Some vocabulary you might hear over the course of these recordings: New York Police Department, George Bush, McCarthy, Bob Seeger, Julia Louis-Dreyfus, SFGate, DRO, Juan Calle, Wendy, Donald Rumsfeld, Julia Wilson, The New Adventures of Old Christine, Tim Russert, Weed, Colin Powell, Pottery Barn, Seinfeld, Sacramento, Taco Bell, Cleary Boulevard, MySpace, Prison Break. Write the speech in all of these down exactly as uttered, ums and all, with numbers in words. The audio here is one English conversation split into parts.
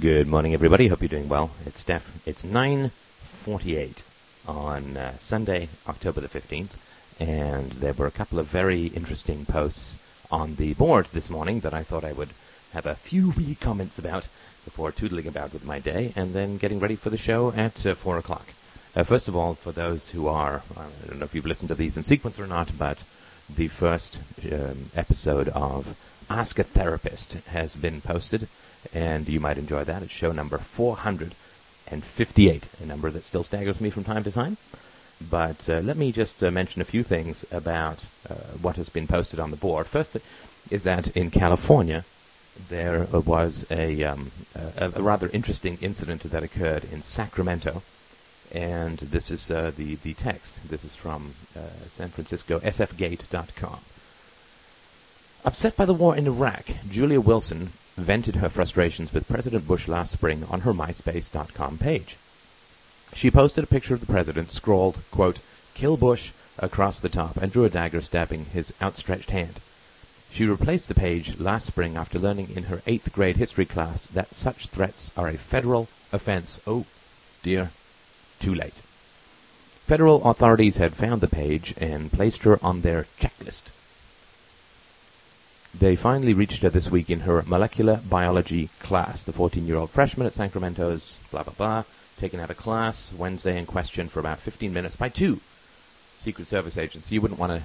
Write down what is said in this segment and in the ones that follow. Good morning, everybody. Hope you're doing well. It's Steph. It's nine forty-eight on uh, Sunday, October the fifteenth, and there were a couple of very interesting posts on the board this morning that I thought I would have a few wee comments about before tootling about with my day and then getting ready for the show at uh, four o'clock. Uh, first of all, for those who are, I don't know if you've listened to these in sequence or not, but the first um, episode of Ask a Therapist has been posted, and you might enjoy that. It's show number four hundred fifty-eight, a number that still staggers me from time to time. But uh, let me just uh, mention a few things about uh, what has been posted on the board. First is that in California, there was a, um, a, a rather interesting incident that occurred in Sacramento. And this is uh, the, the text. This is from uh, San Francisco, S F Gate dot com. Upset by the war in Iraq, Julia Wilson vented her frustrations with President Bush last spring on her MySpace dot com page. She posted a picture of the president scrawled, quote, "Kill Bush," across the top and drew a dagger stabbing his outstretched hand. She replaced the page last spring after learning in her eighth grade history class that such threats are a federal offense. Oh, dear. Too late. Federal authorities had found the page and placed her on their checklist. They finally reached her this week in her molecular biology class. The fourteen-year-old freshman at Sacramento's blah blah blah, taken out of class Wednesday and questioned for about fifteen minutes by two Secret Service agents. You wouldn't want to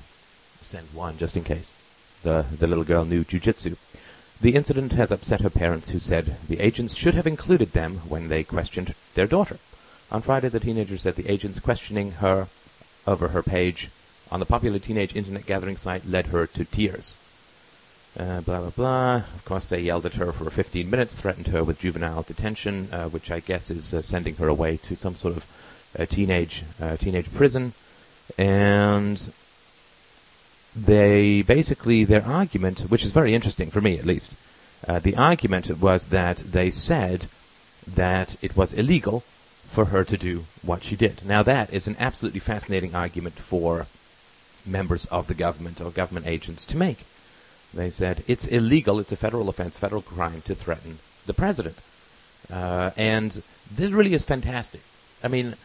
send one just in case. The, the little girl knew jiu-jitsu. The incident has upset her parents, who said the agents should have included them when they questioned their daughter. On Friday, the teenager said the agents questioning her over her page on the popular teenage internet gathering site led her to tears. Uh, blah, blah, blah. Of course, they yelled at her for fifteen minutes, threatened her with juvenile detention, uh, which I guess is uh, sending her away to some sort of uh, teenage uh, teenage prison. And they basically, their argument, which is very interesting for me at least, uh, the argument was that they said that it was illegal for her to do what she did. Now that is an absolutely fascinating argument for members of the government or government agents to make. They said it's illegal, it's a federal offense, federal crime to threaten the president. Uh, and this really is fantastic. I mean,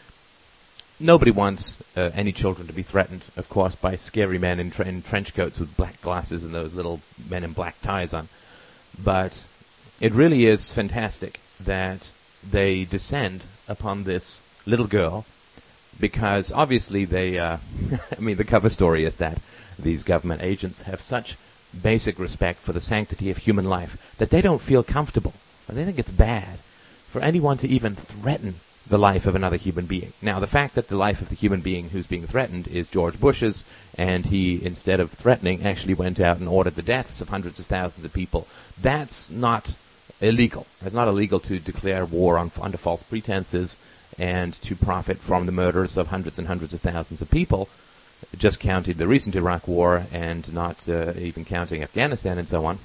nobody wants uh, any children to be threatened, of course, by scary men in, tre- in trench coats with black glasses and those little men in black ties on. But it really is fantastic that they descend upon this little girl, because obviously they, uh, I mean, the cover story is that these government agents have such basic respect for the sanctity of human life that they don't feel comfortable, or they think it's bad for anyone to even threaten the life of another human being. Now, the fact that the life of the human being who's being threatened is George Bush's, and he, instead of threatening, actually went out and ordered the deaths of hundreds of thousands of people, that's not illegal. It's not illegal to declare war on, under false pretenses and to profit from the murders of hundreds and hundreds of thousands of people, just counting the recent Iraq war and not uh, even counting Afghanistan and so on.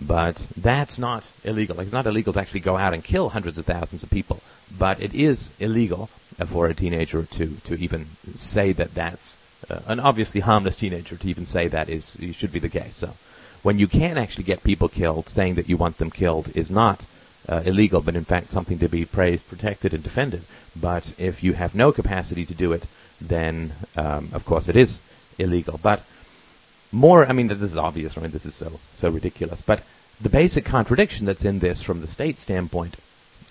But that's not illegal. It's not illegal to actually go out and kill hundreds of thousands of people, but it is illegal for a teenager to, to even say that that's uh, an obviously harmless teenager to even say that is should be the case. So when you can actually get people killed, saying that you want them killed is not uh, illegal, but in fact something to be praised, protected, and defended. But if you have no capacity to do it, then, um, of course, it is illegal. But more, I mean, this is obvious, I mean, this is so, so ridiculous. But the basic contradiction that's in this from the state standpoint,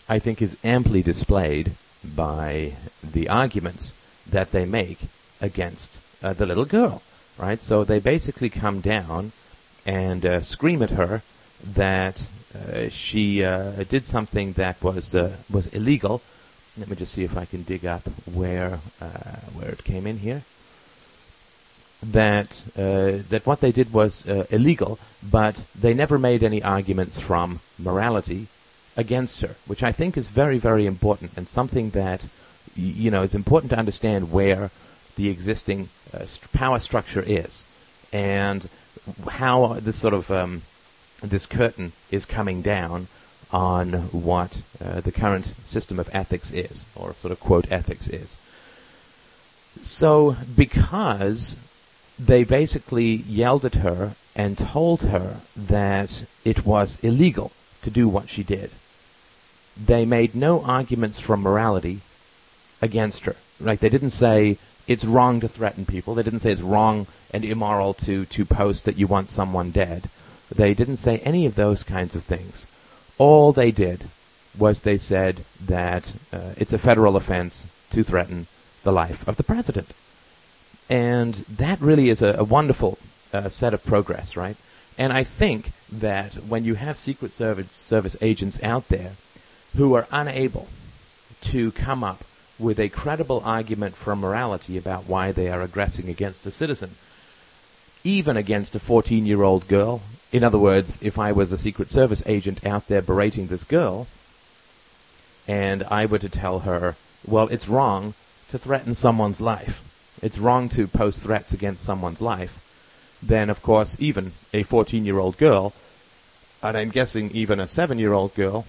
I think, is amply displayed by the arguments that they make against uh, the little girl, right? So they basically come down and uh, scream at her that uh, she uh, did something that was uh, was illegal. Let me just see if I can dig up where uh, where it came in here. That uh, that what they did was uh, illegal, but they never made any arguments from morality against her, which I think is very, very important, and something that, you know, it's important to understand where the existing uh, st- power structure is, and how this sort of um, this curtain is coming down on what uh, the current system of ethics is, or sort of quote ethics is. So because they basically yelled at her and told her that it was illegal to do what she did, they made no arguments from morality against her. Like, they didn't say it's wrong to threaten people. They didn't say it's wrong and immoral to, to post that you want someone dead. They didn't say any of those kinds of things. All they did was they said that uh, it's a federal offense to threaten the life of the president. And that really is a, a wonderful uh, set of progress, right? And I think that when you have Secret Service, Service agents out there who are unable to come up with a credible argument for morality about why they are aggressing against a citizen, even against a fourteen-year-old girl. In other words, if I was a Secret Service agent out there berating this girl, and I were to tell her, well, it's wrong to threaten someone's life, it's wrong to post threats against someone's life, then, of course, even a fourteen-year-old girl, and I'm guessing even a seven-year-old girl,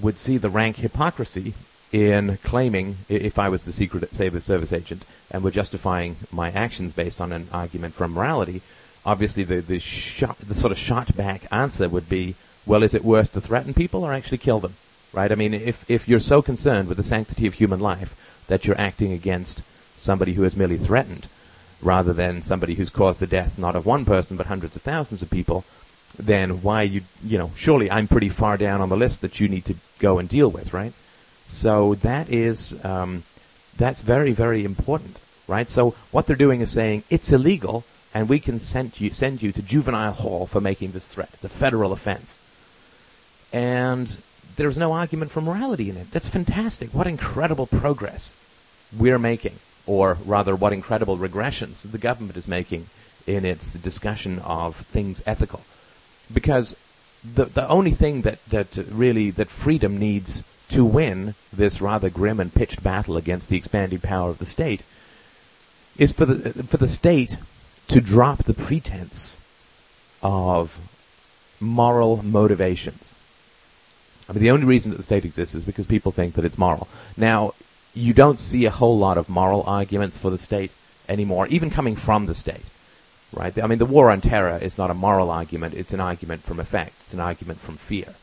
would see the rank hypocrisy in claiming, if I was the Secret Service agent, and were justifying my actions based on an argument from morality, obviously the the, shot, the sort of shot-back answer would be, well, is it worse to threaten people or actually kill them, right? I mean, if, if you're so concerned with the sanctity of human life that you're acting against somebody who is merely threatened, rather than somebody who's caused the death not of one person but hundreds of thousands of people, then why you, you know, surely I'm pretty far down on the list that you need to go and deal with, right? So that is, um, that's very, very important, right? So what they're doing is saying it's illegal and we can send you, send you to juvenile hall for making this threat. It's a federal offense. And there's no argument for morality in it. That's fantastic. What incredible progress we're making. Or rather, what incredible regressions the government is making in its discussion of things ethical. Because the the only thing that, that really, that freedom needs to win this rather grim and pitched battle against the expanding power of the state is for the for the state to drop the pretense of moral motivations. I mean, the only reason that the state exists is because people think that it's moral. Now, you don't see a whole lot of moral arguments for the state anymore, even coming from the state, right? I mean, the war on terror is not a moral argument. It's an argument from effect. It's an argument from fear.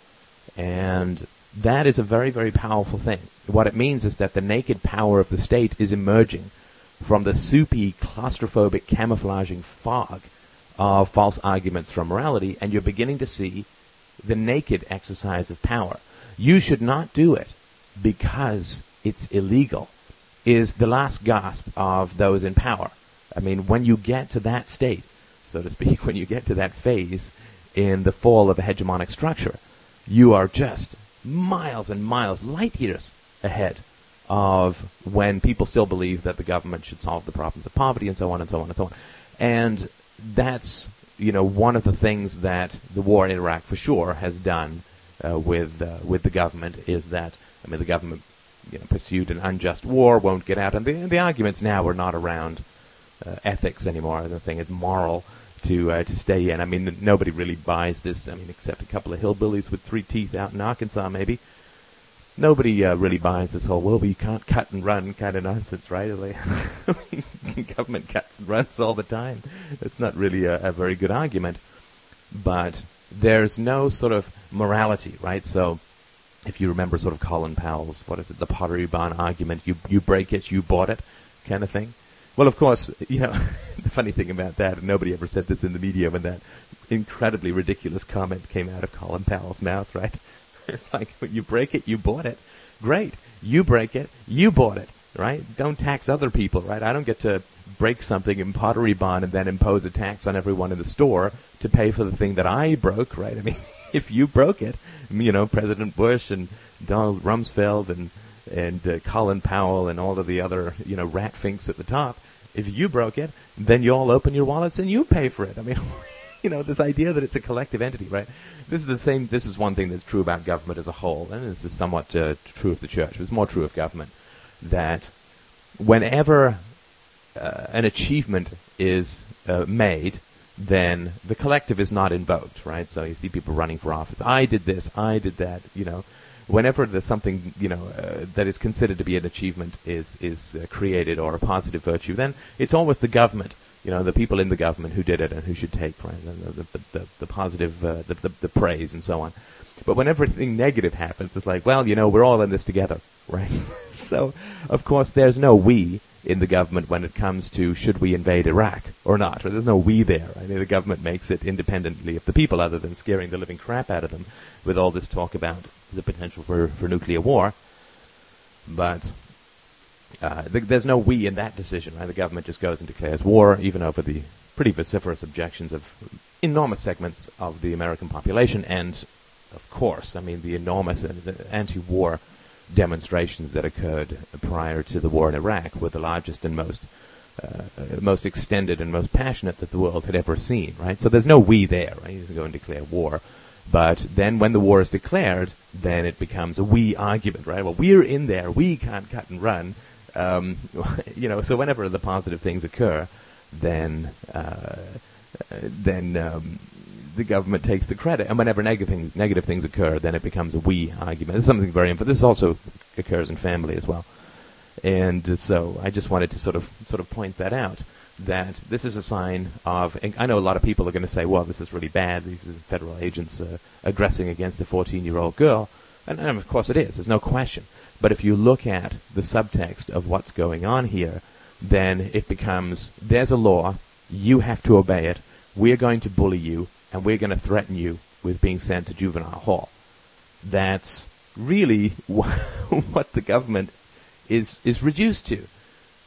And that is a very, very powerful thing. What it means is that the naked power of the state is emerging from the soupy, claustrophobic, camouflaging fog of false arguments from morality, and you're beginning to see the naked exercise of power. You should not do it because it's illegal is the last gasp of those in power. I mean, when you get to that state, so to speak, when you get to that phase in the fall of a hegemonic structure, you are just miles and miles, light years ahead of when people still believe that the government should solve the problems of poverty and so on and so on and so on. And that's, you know, one of the things that the war in Iraq for sure has done uh, with uh, with the government is that, I mean, the government, you know, pursued an unjust war, won't get out. And the, the arguments now are not around uh, ethics anymore. I'm saying it's moral to uh, to stay in. I mean, nobody really buys this, I mean, except a couple of hillbillies with three teeth out in Arkansas, maybe. Nobody uh, really buys this whole, well, but you can't cut and run kind of nonsense, right? Government cuts and runs all the time. It's not really a, a very good argument. But there's no sort of morality, right? So if you remember sort of Colin Powell's, what is it, the Pottery Barn argument, you you break it, you bought it, kind of thing. Well, of course, you know, the funny thing about that, and nobody ever said this in the media when that incredibly ridiculous comment came out of Colin Powell's mouth, right? Like, you break it, you bought it. Great. You break it, you bought it, right? Don't tax other people, right? I don't get to break something in Pottery Barn and then impose a tax on everyone in the store to pay for the thing that I broke, right? I mean, if you broke it, you know, President Bush and Donald Rumsfeld and and uh, Colin Powell and all of the other, you know, ratfinks at the top, if you broke it, then you all open your wallets and you pay for it. I mean, you know, this idea that it's a collective entity, right? This is the same, this is one thing that's true about government as a whole, and this is somewhat uh, true of the church, but it's more true of government, that whenever uh, an achievement is uh, made, then the collective is not invoked, right? So you see people running for office. I did this, I did that, you know. Whenever there's something, you know, uh, that is considered to be an achievement is is uh, created or a positive virtue, then it's always the government you know, the people in the government who did it and who should take the the, the, the positive, uh, the, the, the praise and so on. But when everything negative happens, it's like, well, you know, we're all in this together, right? So, of course, there's no we in the government when it comes to should we invade Iraq or not. There's no we there. I mean, the government makes it independently of the people other than scaring the living crap out of them with all this talk about the potential for, for nuclear war. But uh, th- there's no we in that decision, right? The government just goes and declares war, even over the pretty vociferous objections of enormous segments of the American population and, of course, I mean, the enormous anti-war demonstrations that occurred prior to the war in Iraq were the largest and most uh, most extended and most passionate that the world had ever seen, right? So there's no we there, right? You just go and declare war. But then when the war is declared, then it becomes a we argument, right? Well, we're in there. We can't cut and run. Um, you know, so whenever the positive things occur, then... Uh, then um, the government takes the credit, and whenever negative things, negative things occur, then it becomes a we argument. This is something very important. This also occurs in family as well, and so I just wanted to sort of sort of point that out. That this is a sign of. And I know a lot of people are going to say, "Well, this is really bad. These are federal agents uh, aggressing against a fourteen-year-old girl," and, and of course it is. There's no question. But if you look at the subtext of what's going on here, then it becomes there's a law. You have to obey it. We're going to bully you. And we're going to threaten you with being sent to juvenile hall. That's really what the government is is reduced to,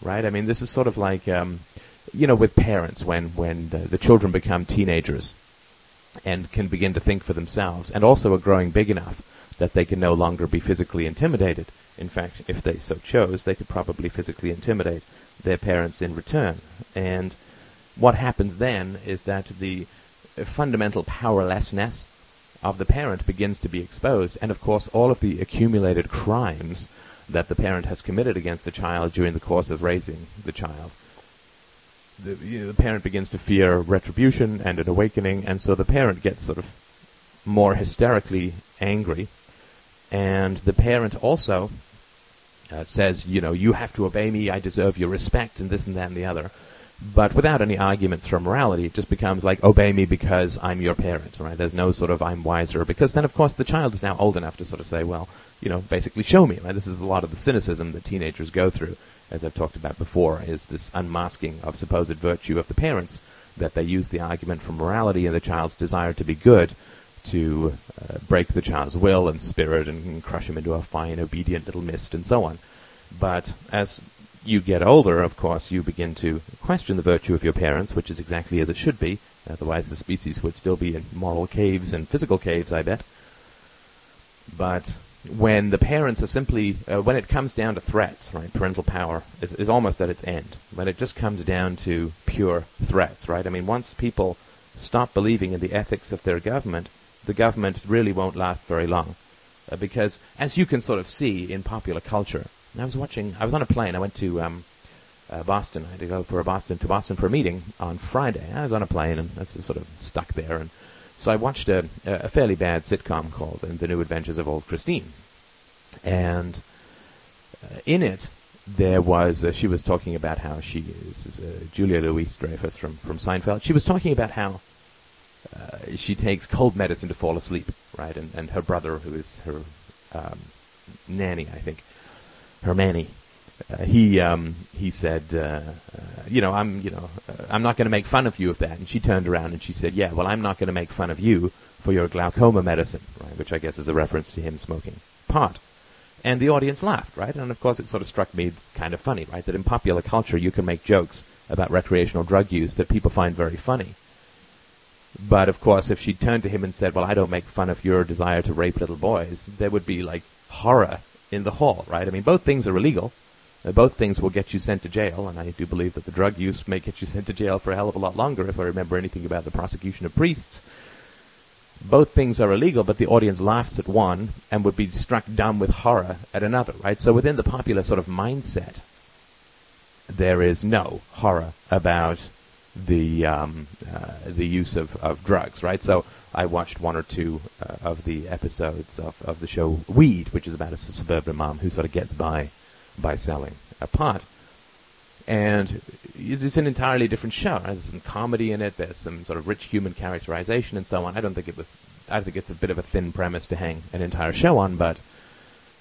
right? I mean, this is sort of like, um, you know, with parents when, when the, the children become teenagers and can begin to think for themselves and also are growing big enough that they can no longer be physically intimidated. In fact, if they so chose, they could probably physically intimidate their parents in return. And what happens then is that the fundamental powerlessness of the parent begins to be exposed, and of course all of the accumulated crimes that the parent has committed against the child during the course of raising the child. The, you know, the parent begins to fear retribution and an awakening, and so the parent gets sort of more hysterically angry, and the parent also uh, says, you know, you have to obey me, I deserve your respect, and this and that and the other. But without any arguments for morality, it just becomes like, obey me because I'm your parent, right? There's no sort of I'm wiser, because then, of course, the child is now old enough to sort of say, well, you know, basically show me, right? This is a lot of the cynicism that teenagers go through, as I've talked about before, is this unmasking of supposed virtue of the parents, that they use the argument for morality and the child's desire to be good to uh, break the child's will and spirit and crush him into a fine, obedient little mist and so on. But as you get older, of course, you begin to question the virtue of your parents, which is exactly as it should be. Otherwise, the species would still be in moral caves and physical caves, I bet. But when the parents are simply, uh, when it comes down to threats, right, parental power is, is almost at its end. When it just comes down to pure threats, right? I mean, once people stop believing in the ethics of their government, the government really won't last very long. Uh, because, as you can sort of see in popular culture, I was watching, I was on a plane, I went to um, uh, Boston, I had to go for a Boston, to Boston for a meeting on Friday. I was on a plane and I was sort of stuck there, and so I watched a, a fairly bad sitcom called The New Adventures of Old Christine, and uh, in it there was, uh, she was talking about how she, this is uh, Julia Louis-Dreyfus from, from Seinfeld, she was talking about how uh, she takes cold medicine to fall asleep, right, and, and her brother, who is her um, nanny, I think, Her manny, uh, he um, he said, uh, uh, you know, I'm you know, uh, I'm not going to make fun of you of that. And she turned around and she said, yeah, well, I'm not going to make fun of you for your glaucoma medicine, right? Which I guess is a reference to him smoking pot. And the audience laughed, right? And of course, it sort of struck me kind of funny, right? That in popular culture, you can make jokes about recreational drug use that people find very funny. But of course, if she turned to him and said, well, I don't make fun of your desire to rape little boys, there would be like horror in the hall, right? I mean, both things are illegal. Uh, both things will get you sent to jail, and I do believe that the drug use may get you sent to jail for a hell of a lot longer if I remember anything about the prosecution of priests. Both things are illegal, but the audience laughs at one and would be struck dumb with horror at another, right? So within the popular sort of mindset, there is no horror about the um, uh, the use of, of drugs, right? So I watched one or two uh, of the episodes of, of the show Weed, which is about a suburban mom who sort of gets by by selling a pot. And it's an entirely different show. There's some comedy in it. There's some sort of rich human characterization and so on. I don't think it was. I think it's a bit of a thin premise to hang an entire show on, but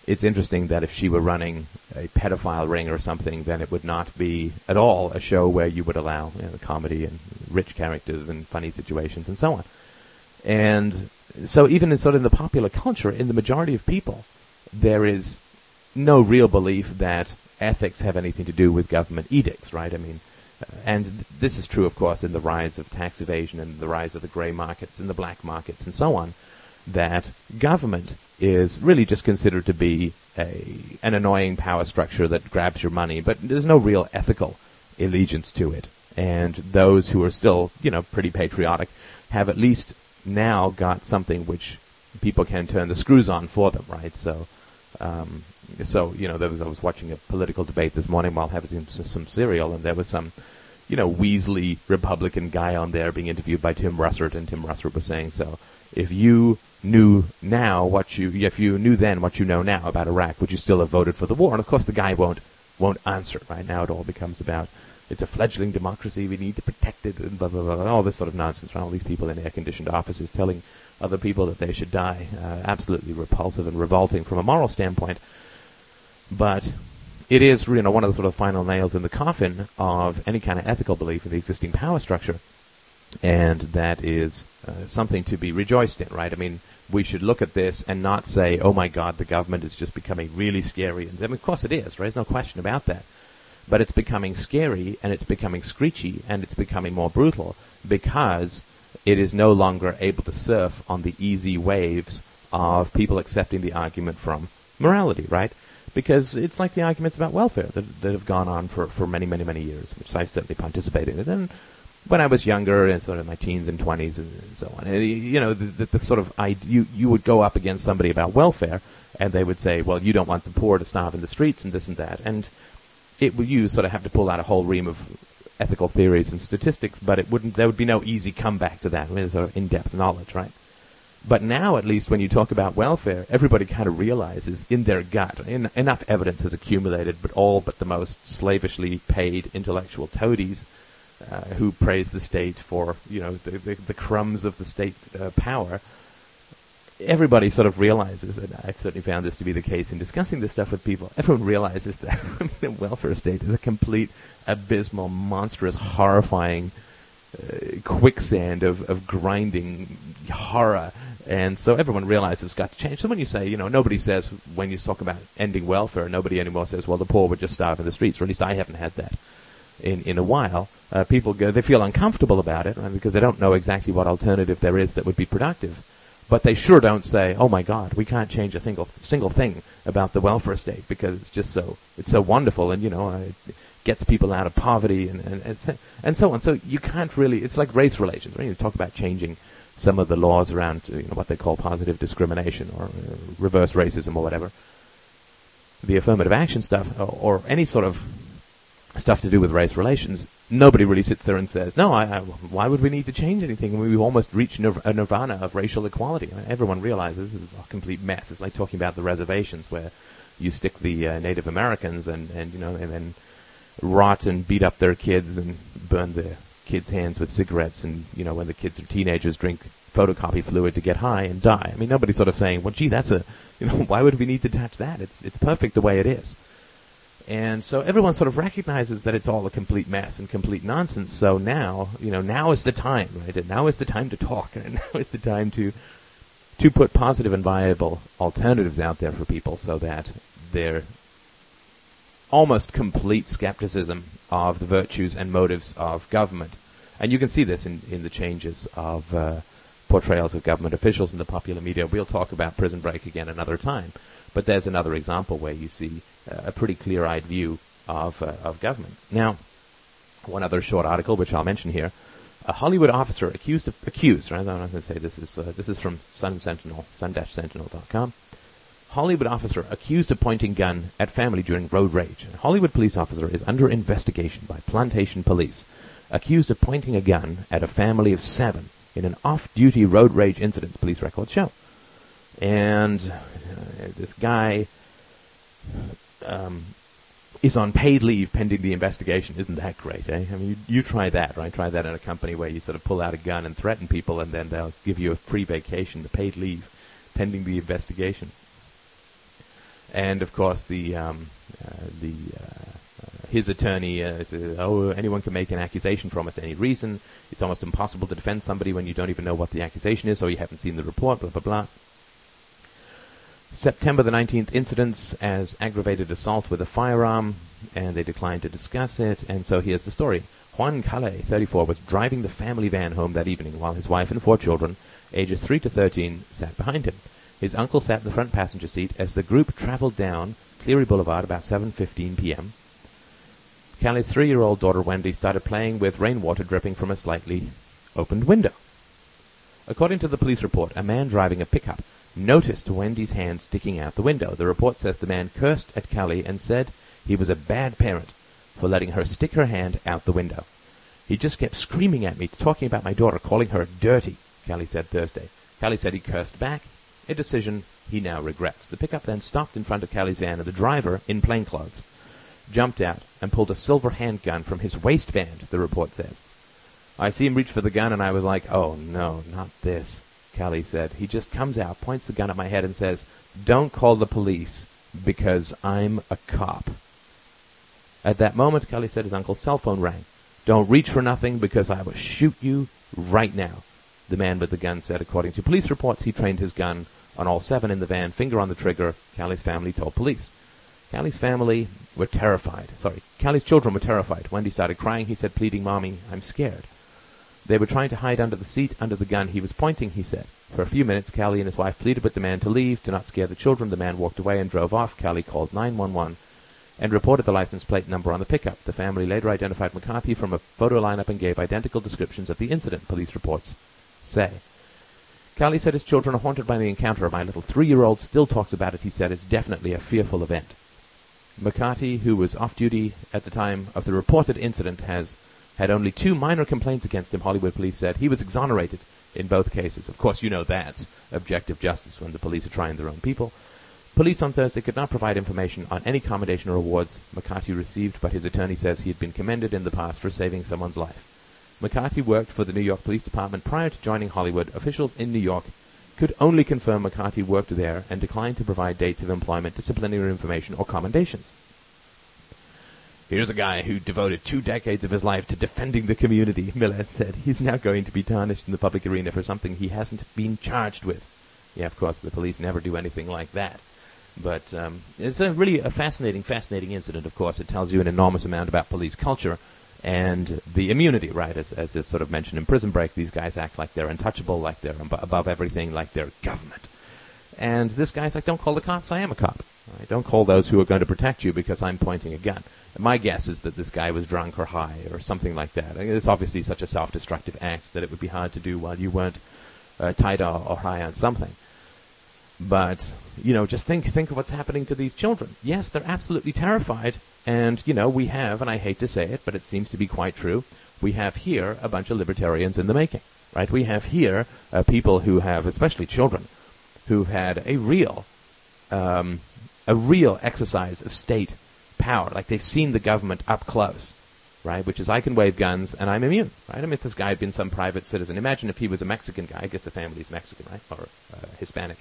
it's interesting that if she were running a pedophile ring or something, then it would not be at all a show where you would allow, you know, the comedy and rich characters and funny situations and so on. And so even in sort of the popular culture, in the majority of people, there is no real belief that ethics have anything to do with government edicts, right? I mean, and this is true, of course, in the rise of tax evasion and the rise of the gray markets and the black markets and so on, that government is really just considered to be a, an annoying power structure that grabs your money, but there's no real ethical allegiance to it. And those who are still, you know, pretty patriotic have at least now got something which people can turn the screws on for them, right? So, um, so you know, there was, I was watching a political debate this morning while having some, some cereal, and there was some, you know, Weasley Republican guy on there being interviewed by Tim Russert, and Tim Russert was saying, so if you knew now what you, if you knew then what you know now about Iraq, would you still have voted for the war? And of course the guy won't, won't answer, right? Now it all becomes about, it's a fledgling democracy, we need to protect it, and blah, blah, blah, all this sort of nonsense, right? All these people in air-conditioned offices telling other people that they should die. Uh, absolutely repulsive and revolting from a moral standpoint. But it is, you know, one of the sort of final nails in the coffin of any kind of ethical belief in the existing power structure. And that is uh, something to be rejoiced in, right? I mean, we should look at this and not say, oh my God, the government is just becoming really scary. And I mean, of course it is, right? There's no question about that. But it's becoming scary, and it's becoming screechy, and it's becoming more brutal because it is no longer able to surf on the easy waves of people accepting the argument from morality, right? Because it's like the arguments about welfare that, that have gone on for, for many, many, many years, which I've certainly participated in. And when I was younger, and sort of my teens and twenties and, and so on, and, you know, the, the, the sort of I, you, you would go up against somebody about welfare, and they would say, well, you don't want the poor to starve in the streets and this and that. And it would, you sort of have to pull out a whole ream of ethical theories and statistics, but it wouldn't, there would be no easy comeback to that. I mean, it's sort of in-depth knowledge, right? But now, at least, when you talk about welfare, everybody kind of realizes in their gut, en- enough evidence has accumulated, but all but the most slavishly paid intellectual toadies uh, who praise the state for, you know, the, the, the crumbs of the state uh, power, everybody sort of realizes, and I've certainly found this to be the case in discussing this stuff with people, everyone realizes that the welfare state is a complete, abysmal, monstrous, horrifying uh, quicksand of, of grinding horror. And so everyone realizes it's got to change. So when you say, you know, nobody says, when you talk about ending welfare, nobody anymore says, well, the poor would just starve in the streets, or at least I haven't had that in, in a while. Uh, people go, they feel uncomfortable about it, right, because they don't know exactly what alternative there is that would be productive. But they sure don't say, oh, my God, we can't change a single, single thing about the welfare state because it's just so, it's so wonderful, and, you know, it gets people out of poverty and, and, and, and so on. So you can't really, it's like race relations, right? You talk about changing some of the laws around, you know, what they call positive discrimination or uh, reverse racism or whatever. The affirmative action stuff or, or any sort of stuff to do with race relations, nobody really sits there and says, no, I, I, why would we need to change anything? We've almost reached nir- a nirvana of racial equality. I mean, everyone realizes this is a complete mess. It's like talking about the reservations where you stick the uh, Native Americans and, and, you know, and then rot and beat up their kids and burn their kids' hands with cigarettes and, you know, when the kids are teenagers, drink photocopy fluid to get high and die. I mean, nobody's sort of saying, well, gee, that's a, you know, why would we need to touch that? It's it's perfect the way it is. And so everyone sort of recognizes that it's all a complete mess and complete nonsense. So now, you know, now is the time, right? And now is the time to talk, and now is the time to to put positive and viable alternatives out there for people so that their almost complete skepticism of the virtues and motives of government. And you can see this in, in the changes of uh, portrayals of government officials in the popular media. We'll talk about Prison Break again another time. But there's another example where you see uh, a pretty clear-eyed view of uh, of government. Now, one other short article, which I'll mention here, a Hollywood officer accused of, accused, right? I'm not going to say this is, uh, this is from Sun Sentinel, sun dash sentinel dot com. Hollywood officer accused of pointing gun at family during road rage. A Hollywood police officer is under investigation by Plantation Police, accused of pointing a gun at a family of seven in an off-duty road rage incident, police records show. And uh, this guy um, is on paid leave pending the investigation. Isn't that great, eh? I mean, you, you try that, right? Try that in a company where you sort of pull out a gun and threaten people, and then they'll give you a free vacation, the paid leave, pending the investigation. And, of course, the um, uh, the uh, his attorney uh, says, oh, anyone can make an accusation from us to any reason. It's almost impossible to defend somebody when you don't even know what the accusation is, or you haven't seen the report, blah, blah, blah. September the nineteenth incidents as aggravated assault with a firearm, and they declined to discuss it. And so here's the story. Juan Calle, thirty-four, was driving the family van home that evening while his wife and four children, ages three to thirteen, sat behind him. His uncle sat in the front passenger seat as the group traveled down Cleary Boulevard about seven fifteen p.m. Calle's three-year-old daughter Wendy started playing with rainwater dripping from a slightly opened window. According to the police report, a man driving a pickup noticed Wendy's hand sticking out the window. The report says the man cursed at Callie and said he was a bad parent for letting her stick her hand out the window. He just kept screaming at me, talking about my daughter, calling her dirty, Callie said Thursday. Callie said he cursed back, a decision he now regrets. The pickup then stopped in front of Callie's van, and the driver, in plainclothes, jumped out and pulled a silver handgun from his waistband, the report says. I see him reach for the gun, and I was like, oh, no, not this. Callie said. He just comes out, points the gun at my head, and says, don't call the police because I'm a cop. At that moment, Callie said his uncle's cell phone rang. Don't reach for nothing because I will shoot you right now, the man with the gun said. According to police reports, he trained his gun on all seven in the van, finger on the trigger, Callie's family told police. Callie's family were terrified. Sorry, Callie's children were terrified. Wendy started crying. He said, pleading, Mommy, I'm scared. They were trying to hide under the seat, under the gun he was pointing, he said. For a few minutes, Callie and his wife pleaded with the man to leave, to not scare the children. The man walked away and drove off. Callie called nine one one and reported the license plate number on the pickup. The family later identified McCarthy from a photo lineup and gave identical descriptions of the incident, police reports say. Callie said his children are haunted by the encounter. My little three-year-old still talks about it, he said. It's definitely a fearful event. McCarthy, who was off-duty at the time of the reported incident, has... had only two minor complaints against him, Hollywood police said. He was exonerated in both cases. Of course, you know that's objective justice when the police are trying their own people. Police on Thursday could not provide information on any commendation or awards McCarthy received, but his attorney says he had been commended in the past for saving someone's life. McCarthy worked for the New York Police Department prior to joining Hollywood. Officials in New York could only confirm McCarthy worked there and declined to provide dates of employment, disciplinary information, or commendations. Here's a guy who devoted two decades of his life to defending the community, Miller said. He's now going to be tarnished in the public arena for something he hasn't been charged with. Yeah, of course, the police never do anything like that. But um, it's a really a fascinating, fascinating incident, of course. It tells you an enormous amount about police culture and the immunity, right? As, as it's sort of mentioned in Prison Break, these guys act like they're untouchable, like they're ab- above everything, like they're government. And this guy's like, don't call the cops, I am a cop. I don't call those who are going to protect you because I'm pointing a gun. My guess is that this guy was drunk or high or something like that. It's obviously such a self-destructive act that it would be hard to do while you weren't uh, tied or, or high on something. But, you know, just think think of what's happening to these children. Yes, they're absolutely terrified. And, you know, we have, and I hate to say it, but it seems to be quite true, we have here a bunch of libertarians in the making, right? We have here uh, people who have, especially children, who've had a real... Um, a real exercise of state power. Like, they've seen the government up close, right? Which is, I can wave guns, and I'm immune, right? I mean, if this guy had been some private citizen, imagine if he was a Mexican guy. I guess the family's Mexican, right? Or uh, Hispanic.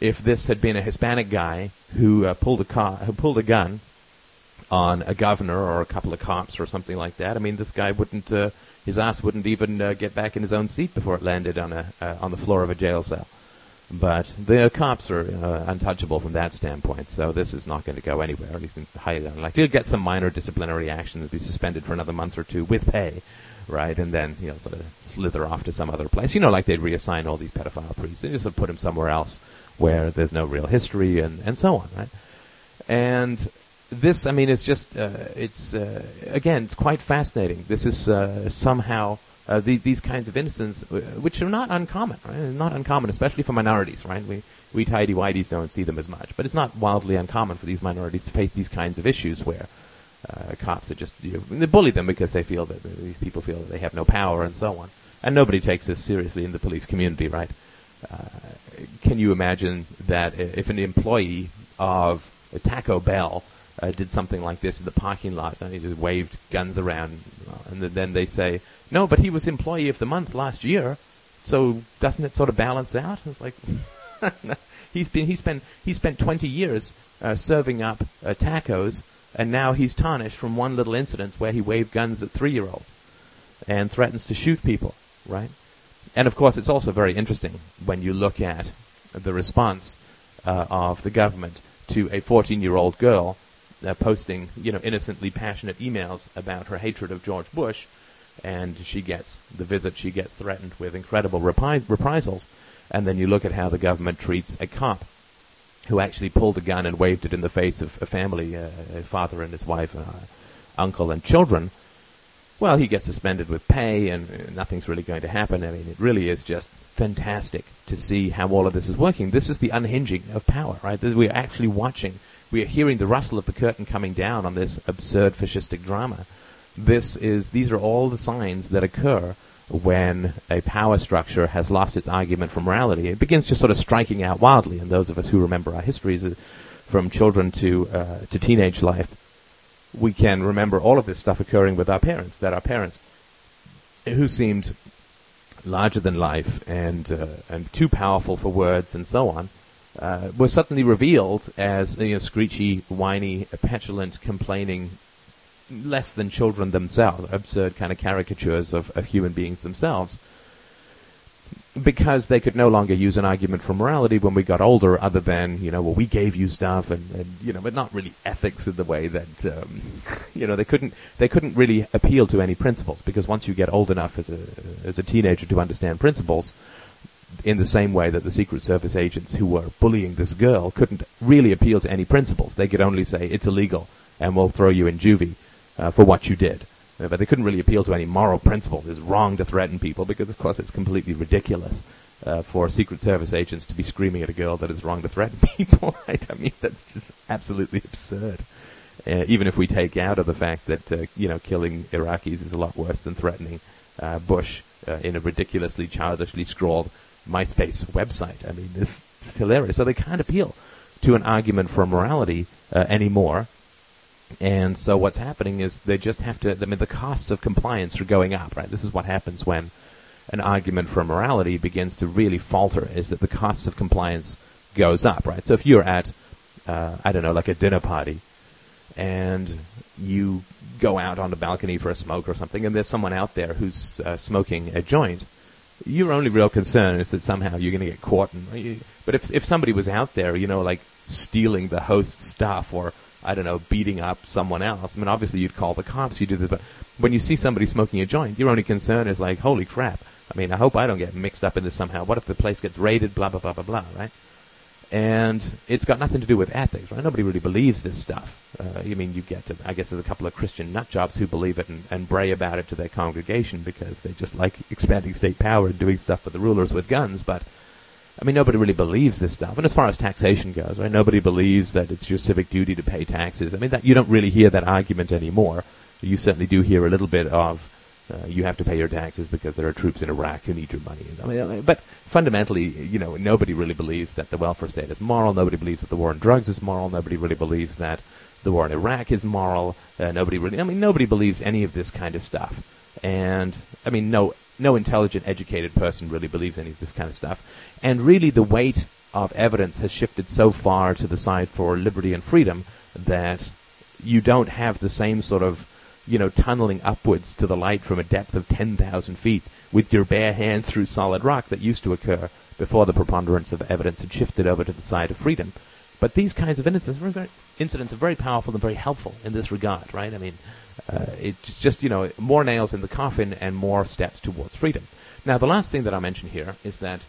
If this had been a Hispanic guy who uh, pulled a car, who pulled a gun on a governor or a couple of cops or something like that, I mean, this guy wouldn't, uh, his ass wouldn't even uh, get back in his own seat before it landed on a uh, on the floor of a jail cell. But the cops are uh, untouchable from that standpoint, so this is not going to go anywhere, at least highly unlikely. He'll get some minor disciplinary action, be suspended for another month or two with pay, right? And then you know, sort of slither off to some other place. You know, like they'd reassign all these pedophile priests and just sort of put him somewhere else where there's no real history and, and so on, right? And this, I mean, it's just, uh, it's, uh, again, it's quite fascinating. This is uh, somehow... Uh, the, these kinds of incidents, which are not uncommon, right? Not uncommon, especially for minorities, right? We we tidy-whities don't see them as much, but it's not wildly uncommon for these minorities to face these kinds of issues where uh, cops are just, you know, they bully them because they feel that these people feel that they have no power and so on. And nobody takes this seriously in the police community, right? Uh, can you imagine that if an employee of Taco Bell uh, did something like this in the parking lot, and he just waved guns around, and then they say, no, but he was Employee of the Month last year, so doesn't it sort of balance out? It's like, he's been, he spent, he spent twenty years uh, serving up uh, tacos, and now he's tarnished from one little incident where he waved guns at three-year-olds and threatens to shoot people, right? And, of course, it's also very interesting when you look at the response uh, of the government to a fourteen-year-old girl uh, posting, you know, innocently passionate emails about her hatred of George Bush, and she gets the visit, she gets threatened with incredible repri- reprisals, and then you look at how the government treats a cop who actually pulled a gun and waved it in the face of a family, uh, a father and his wife, uh, uncle and children. Well, he gets suspended with pay, and nothing's really going to happen. I mean, it really is just fantastic to see how all of this is working. This is the unhinging of power, right? We're actually watching. We are hearing the rustle of the curtain coming down on this absurd fascistic drama. This is, these are all the signs that occur when a power structure has lost its argument from morality. It begins just sort of striking out wildly, and those of us who remember our histories from children to uh, to teenage life, we can remember all of this stuff occurring with our parents, that our parents, who seemed larger than life and uh, and too powerful for words and so on, uh, were suddenly revealed as, you know, screechy, whiny, petulant, complaining, less than children themselves, absurd kind of caricatures of, of human beings themselves, because they could no longer use an argument for morality when we got older, other than, you know, well, we gave you stuff, and, and you know, but not really ethics in the way that, um, you know, they couldn't they couldn't really appeal to any principles, because once you get old enough as a as a teenager to understand principles, in the same way that the Secret Service agents who were bullying this girl couldn't really appeal to any principles, they could only say it's illegal and we'll throw you in juvie uh, for what you did. But they couldn't really appeal to any moral principles. It's wrong to threaten people because, of course, it's completely ridiculous uh, for Secret Service agents to be screaming at a girl that it's wrong to threaten people. Right? I mean, that's just absolutely absurd. Uh, even if we take out of the fact that, uh, you know, killing Iraqis is a lot worse than threatening uh, Bush uh, in a ridiculously, childishly scrawled MySpace website. I mean, this is hilarious. So they can't appeal to an argument for morality uh, anymore. And so what's happening is they just have to, I mean, the costs of compliance are going up, right? This is what happens when an argument for morality begins to really falter, is that the costs of compliance goes up, right? So if you're at, uh, I don't know, like a dinner party, and you go out on the balcony for a smoke or something, and there's someone out there who's uh, smoking a joint, your only real concern is that somehow you're going to get caught. And, but if if somebody was out there, you know, like stealing the host's stuff or, I don't know, beating up someone else. I mean, obviously you'd call the cops, you do this, but when you see somebody smoking a joint, your only concern is like, holy crap, I mean, I hope I don't get mixed up in this somehow. What if the place gets raided, blah, blah, blah, blah, blah, right? And it's got nothing to do with ethics, right? Nobody really believes this stuff. Uh, I mean, you get to, I guess there's a couple of Christian nutjobs who believe it and, and bray about it to their congregation because they just like expanding state power and doing stuff for the rulers with guns, but I mean, nobody really believes this stuff. And as far as taxation goes, right, nobody believes that it's your civic duty to pay taxes. I mean, that, you don't really hear that argument anymore. You certainly do hear a little bit of uh, you have to pay your taxes because there are troops in Iraq who need your money. I mean, but fundamentally, you know, nobody really believes that the welfare state is moral. Nobody believes that the war on drugs is moral. Nobody really believes that the war in Iraq is moral. Uh, nobody really, I mean, nobody believes any of this kind of stuff. And, I mean, no... No intelligent, educated person really believes any of this kind of stuff. And really the weight of evidence has shifted so far to the side for liberty and freedom that you don't have the same sort of, you know, tunneling upwards to the light from a depth of ten thousand feet with your bare hands through solid rock that used to occur before the preponderance of evidence had shifted over to the side of freedom. But these kinds of incidents are very, incidents are very powerful and very helpful in this regard, right? I mean, uh, it's just, you know, more nails in the coffin and more steps towards freedom. Now, the last thing that I mention here is that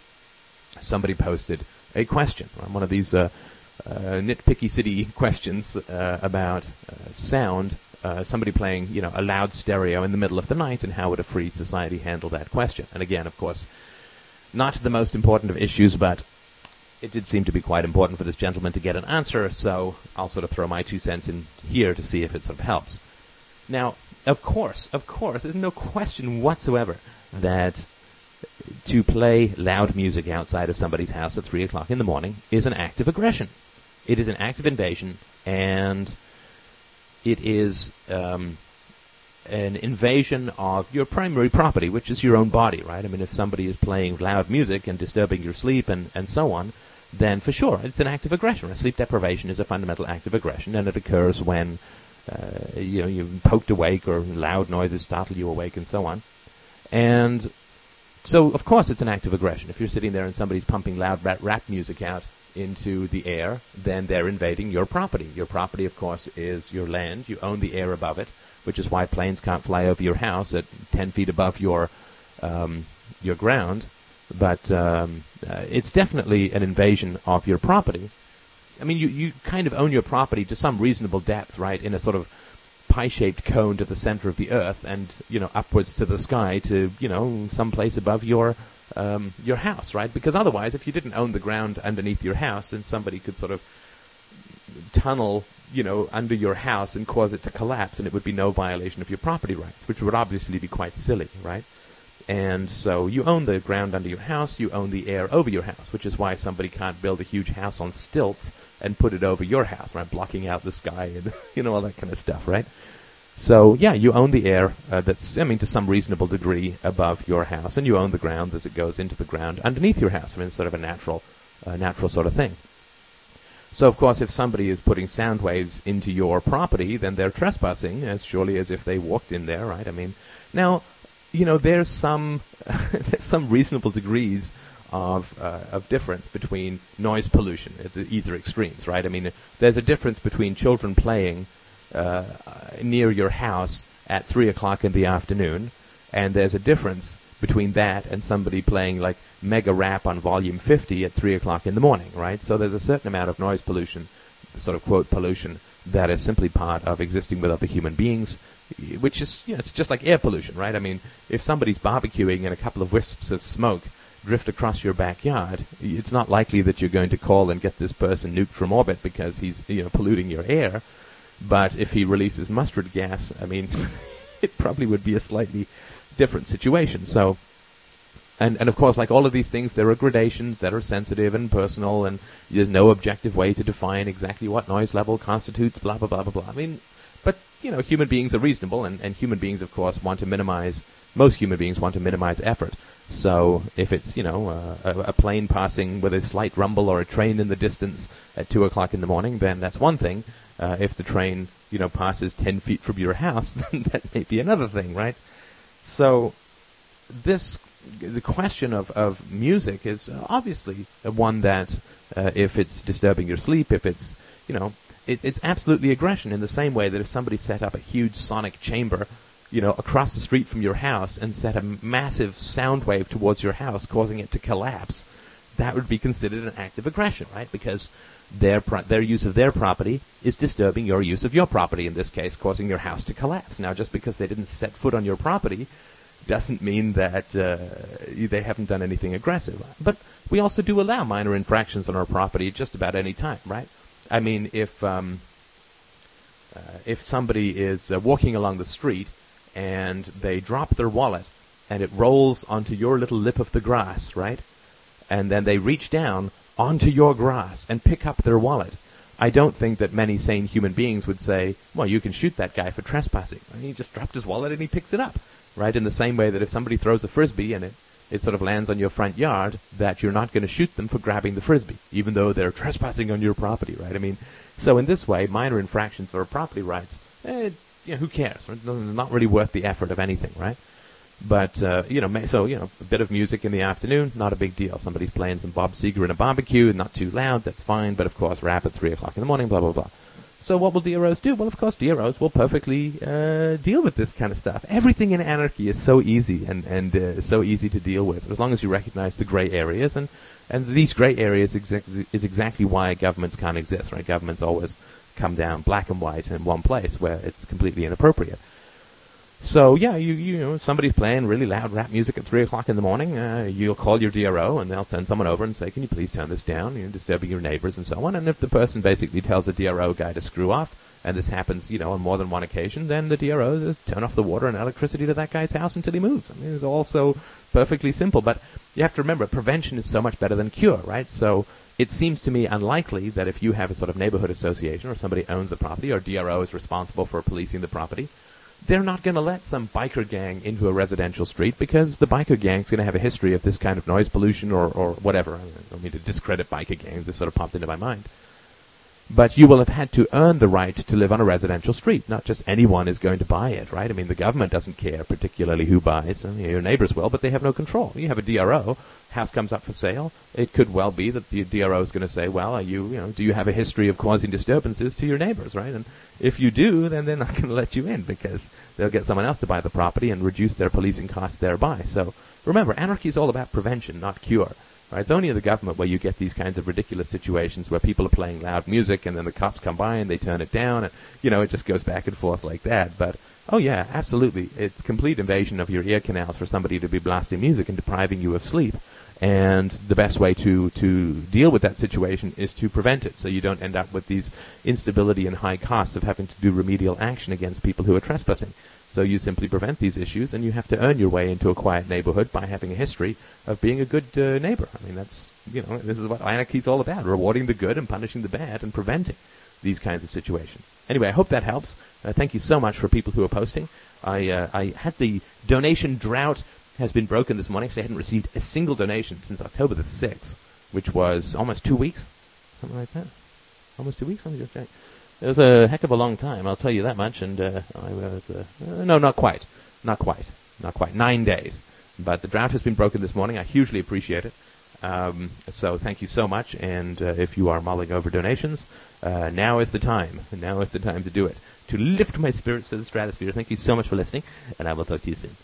somebody posted a question, right? One of these uh, uh, nitpicky city questions uh, about uh, sound, uh, somebody playing, you know, a loud stereo in the middle of the night, and how would a free society handle that question? And again, of course, not the most important of issues, but it did seem to be quite important for this gentleman to get an answer, so I'll sort of throw my two cents in here to see if it sort of helps. Now, of course, of course, there's no question whatsoever that to play loud music outside of somebody's house at three o'clock in the morning is an act of aggression. It is an act of invasion, and it is um, an invasion of your primary property, which is your own body, right? I mean, if somebody is playing loud music and disturbing your sleep and, and so on, then for sure it's an act of aggression. Sleep deprivation is a fundamental act of aggression, and it occurs when uh, you know, you're poked awake or loud noises startle you awake and so on. And so, of course, it's an act of aggression. If you're sitting there and somebody's pumping loud rap, rap music out into the air, then they're invading your property. Your property, of course, is your land. You own the air above it, which is why planes can't fly over your house at ten feet above your um, your ground. But um, uh, it's definitely an invasion of your property. I mean, you, you kind of own your property to some reasonable depth, right, in a sort of pie-shaped cone to the center of the earth and, you know, upwards to the sky to, you know, someplace above your um, your house, right? Because otherwise, if you didn't own the ground underneath your house, then somebody could sort of tunnel, you know, under your house and cause it to collapse, and it would be no violation of your property rights, which would obviously be quite silly, right? And so you own the ground under your house, you own the air over your house, which is why somebody can't build a huge house on stilts and put it over your house, right? Blocking out the sky and, you know, all that kind of stuff, right? So, yeah, you own the air uh, that's, I mean, to some reasonable degree above your house, and you own the ground as it goes into the ground underneath your house. I mean, it's sort of a natural, uh, natural sort of thing. So, of course, if somebody is putting sound waves into your property, then they're trespassing as surely as if they walked in there, right? I mean, now, you know, there's some there's some reasonable degrees of uh, of difference between noise pollution at the either extremes, right? I mean, there's a difference between children playing uh, near your house at three o'clock in the afternoon, and there's a difference between that and somebody playing like mega rap on volume fifty at three o'clock in the morning, right? So there's a certain amount of noise pollution, sort of quote pollution, that is simply part of existing with other human beings, which is, you know, it's just like air pollution, right? I mean, if somebody's barbecuing and a couple of wisps of smoke drift across your backyard, it's not likely that you're going to call and get this person nuked from orbit because he's, you know, polluting your air. But if he releases mustard gas, I mean, it probably would be a slightly different situation. So, and, and of course, like all of these things, there are gradations that are sensitive and personal, and there's no objective way to define exactly what noise level constitutes blah, blah, blah, blah, blah. I mean, but, you know, human beings are reasonable, and, and human beings, of course, want to minimize, most human beings want to minimize effort. So if it's, you know, uh, a, a plane passing with a slight rumble or a train in the distance at two o'clock in the morning, then that's one thing. Uh, if the train, you know, passes ten feet from your house, then that may be another thing, right? So this, the question of, of music is obviously one that, uh, if it's disturbing your sleep, if it's, you know, it, it's absolutely aggression in the same way that if somebody set up a huge sonic chamber, you know, across the street from your house and set a massive sound wave towards your house, causing it to collapse, that would be considered an act of aggression, right? Because their pro- their use of their property is disturbing your use of your property, in this case, causing your house to collapse. Now, just because they didn't set foot on your property doesn't mean that uh, they haven't done anything aggressive. But we also do allow minor infractions on our property just about any time, right? I mean, if um, uh, if somebody is uh, walking along the street and they drop their wallet and it rolls onto your little lip of the grass, right? And then they reach down onto your grass and pick up their wallet. I don't think that many sane human beings would say, well, you can shoot that guy for trespassing. I mean, he just dropped his wallet and he picks it up. Right, in the same way that if somebody throws a frisbee and it, it sort of lands on your front yard, that you're not going to shoot them for grabbing the frisbee, even though they're trespassing on your property, right? I mean, so in this way, minor infractions for property rights, eh, you know, who cares? It's not really worth the effort of anything, right? But, uh, you know, so, you know, a bit of music in the afternoon, not a big deal. Somebody's playing some Bob Seeger in a barbecue, not too loud, that's fine, but of course, rap at three o'clock in the morning, blah, blah, blah. So what will D R Os do? Well, of course, D R Os will perfectly uh, deal with this kind of stuff. Everything in anarchy is so easy and, and uh, so easy to deal with, as long as you recognize the gray areas. And, and these gray areas exa- is exactly why governments can't exist, right? Governments always come down black and white in one place where it's completely inappropriate. So, yeah, you, you know, if somebody's playing really loud rap music at three o'clock in the morning, uh, you'll call your D R O and they'll send someone over and say, can you please turn this down? You're disturbing your neighbors and so on. And if the person basically tells the D R O guy to screw off, and this happens, you know, on more than one occasion, then the D R O just turn off the water and electricity to that guy's house until he moves. I mean, it's all so perfectly simple. But you have to remember, prevention is so much better than cure, right? So It seems to me unlikely that if you have a sort of neighborhood association or somebody owns the property or D R O is responsible for policing the property, they're not going to let some biker gang into a residential street because the biker gang's going to have a history of this kind of noise pollution or, or whatever. I don't mean to discredit biker gangs. This sort of popped into my mind. But you will have had to earn the right to live on a residential street. Not just anyone is going to buy it, right? I mean, the government doesn't care particularly who buys. I mean, your neighbors will, but they have no control. You have a D R O. House comes up for sale. It could well be that the D R O is going to say, well, are you, you know, do you have a history of causing disturbances to your neighbors, right? And if you do, then they're not going to let you in because they'll get someone else to buy the property and reduce their policing costs thereby. So remember, anarchy is all about prevention, not cure. Right, it's only in the government where you get these kinds of ridiculous situations where people are playing loud music and then the cops come by and they turn it down and, you know, it just goes back and forth like that. But, oh, yeah, absolutely. It's complete invasion of your ear canals for somebody to be blasting music and depriving you of sleep. And the best way to, to deal with that situation is to prevent it so you don't end up with these instability and high costs of having to do remedial action against people who are trespassing. So you simply prevent these issues, and you have to earn your way into a quiet neighborhood by having a history of being a good uh, neighbor. I mean, that's, you know, this is what anarchy's all about, rewarding the good and punishing the bad and preventing these kinds of situations. Anyway, I hope that helps. Uh, thank you so much for people who are posting. I uh, I had the donation drought has been broken this morning. Actually, I hadn't received a single donation since October the sixth, which was almost two weeks, something like that. Almost two weeks? Let me just check. It was a heck of a long time, I'll tell you that much, and uh, I was, uh, no, not quite, not quite, not quite, nine days. But the drought has been broken this morning. I hugely appreciate it. Um, so thank you so much, and uh, if you are mulling over donations, uh, now is the time, now is the time to do it, to lift my spirits to the stratosphere. Thank you so much for listening, and I will talk to you soon.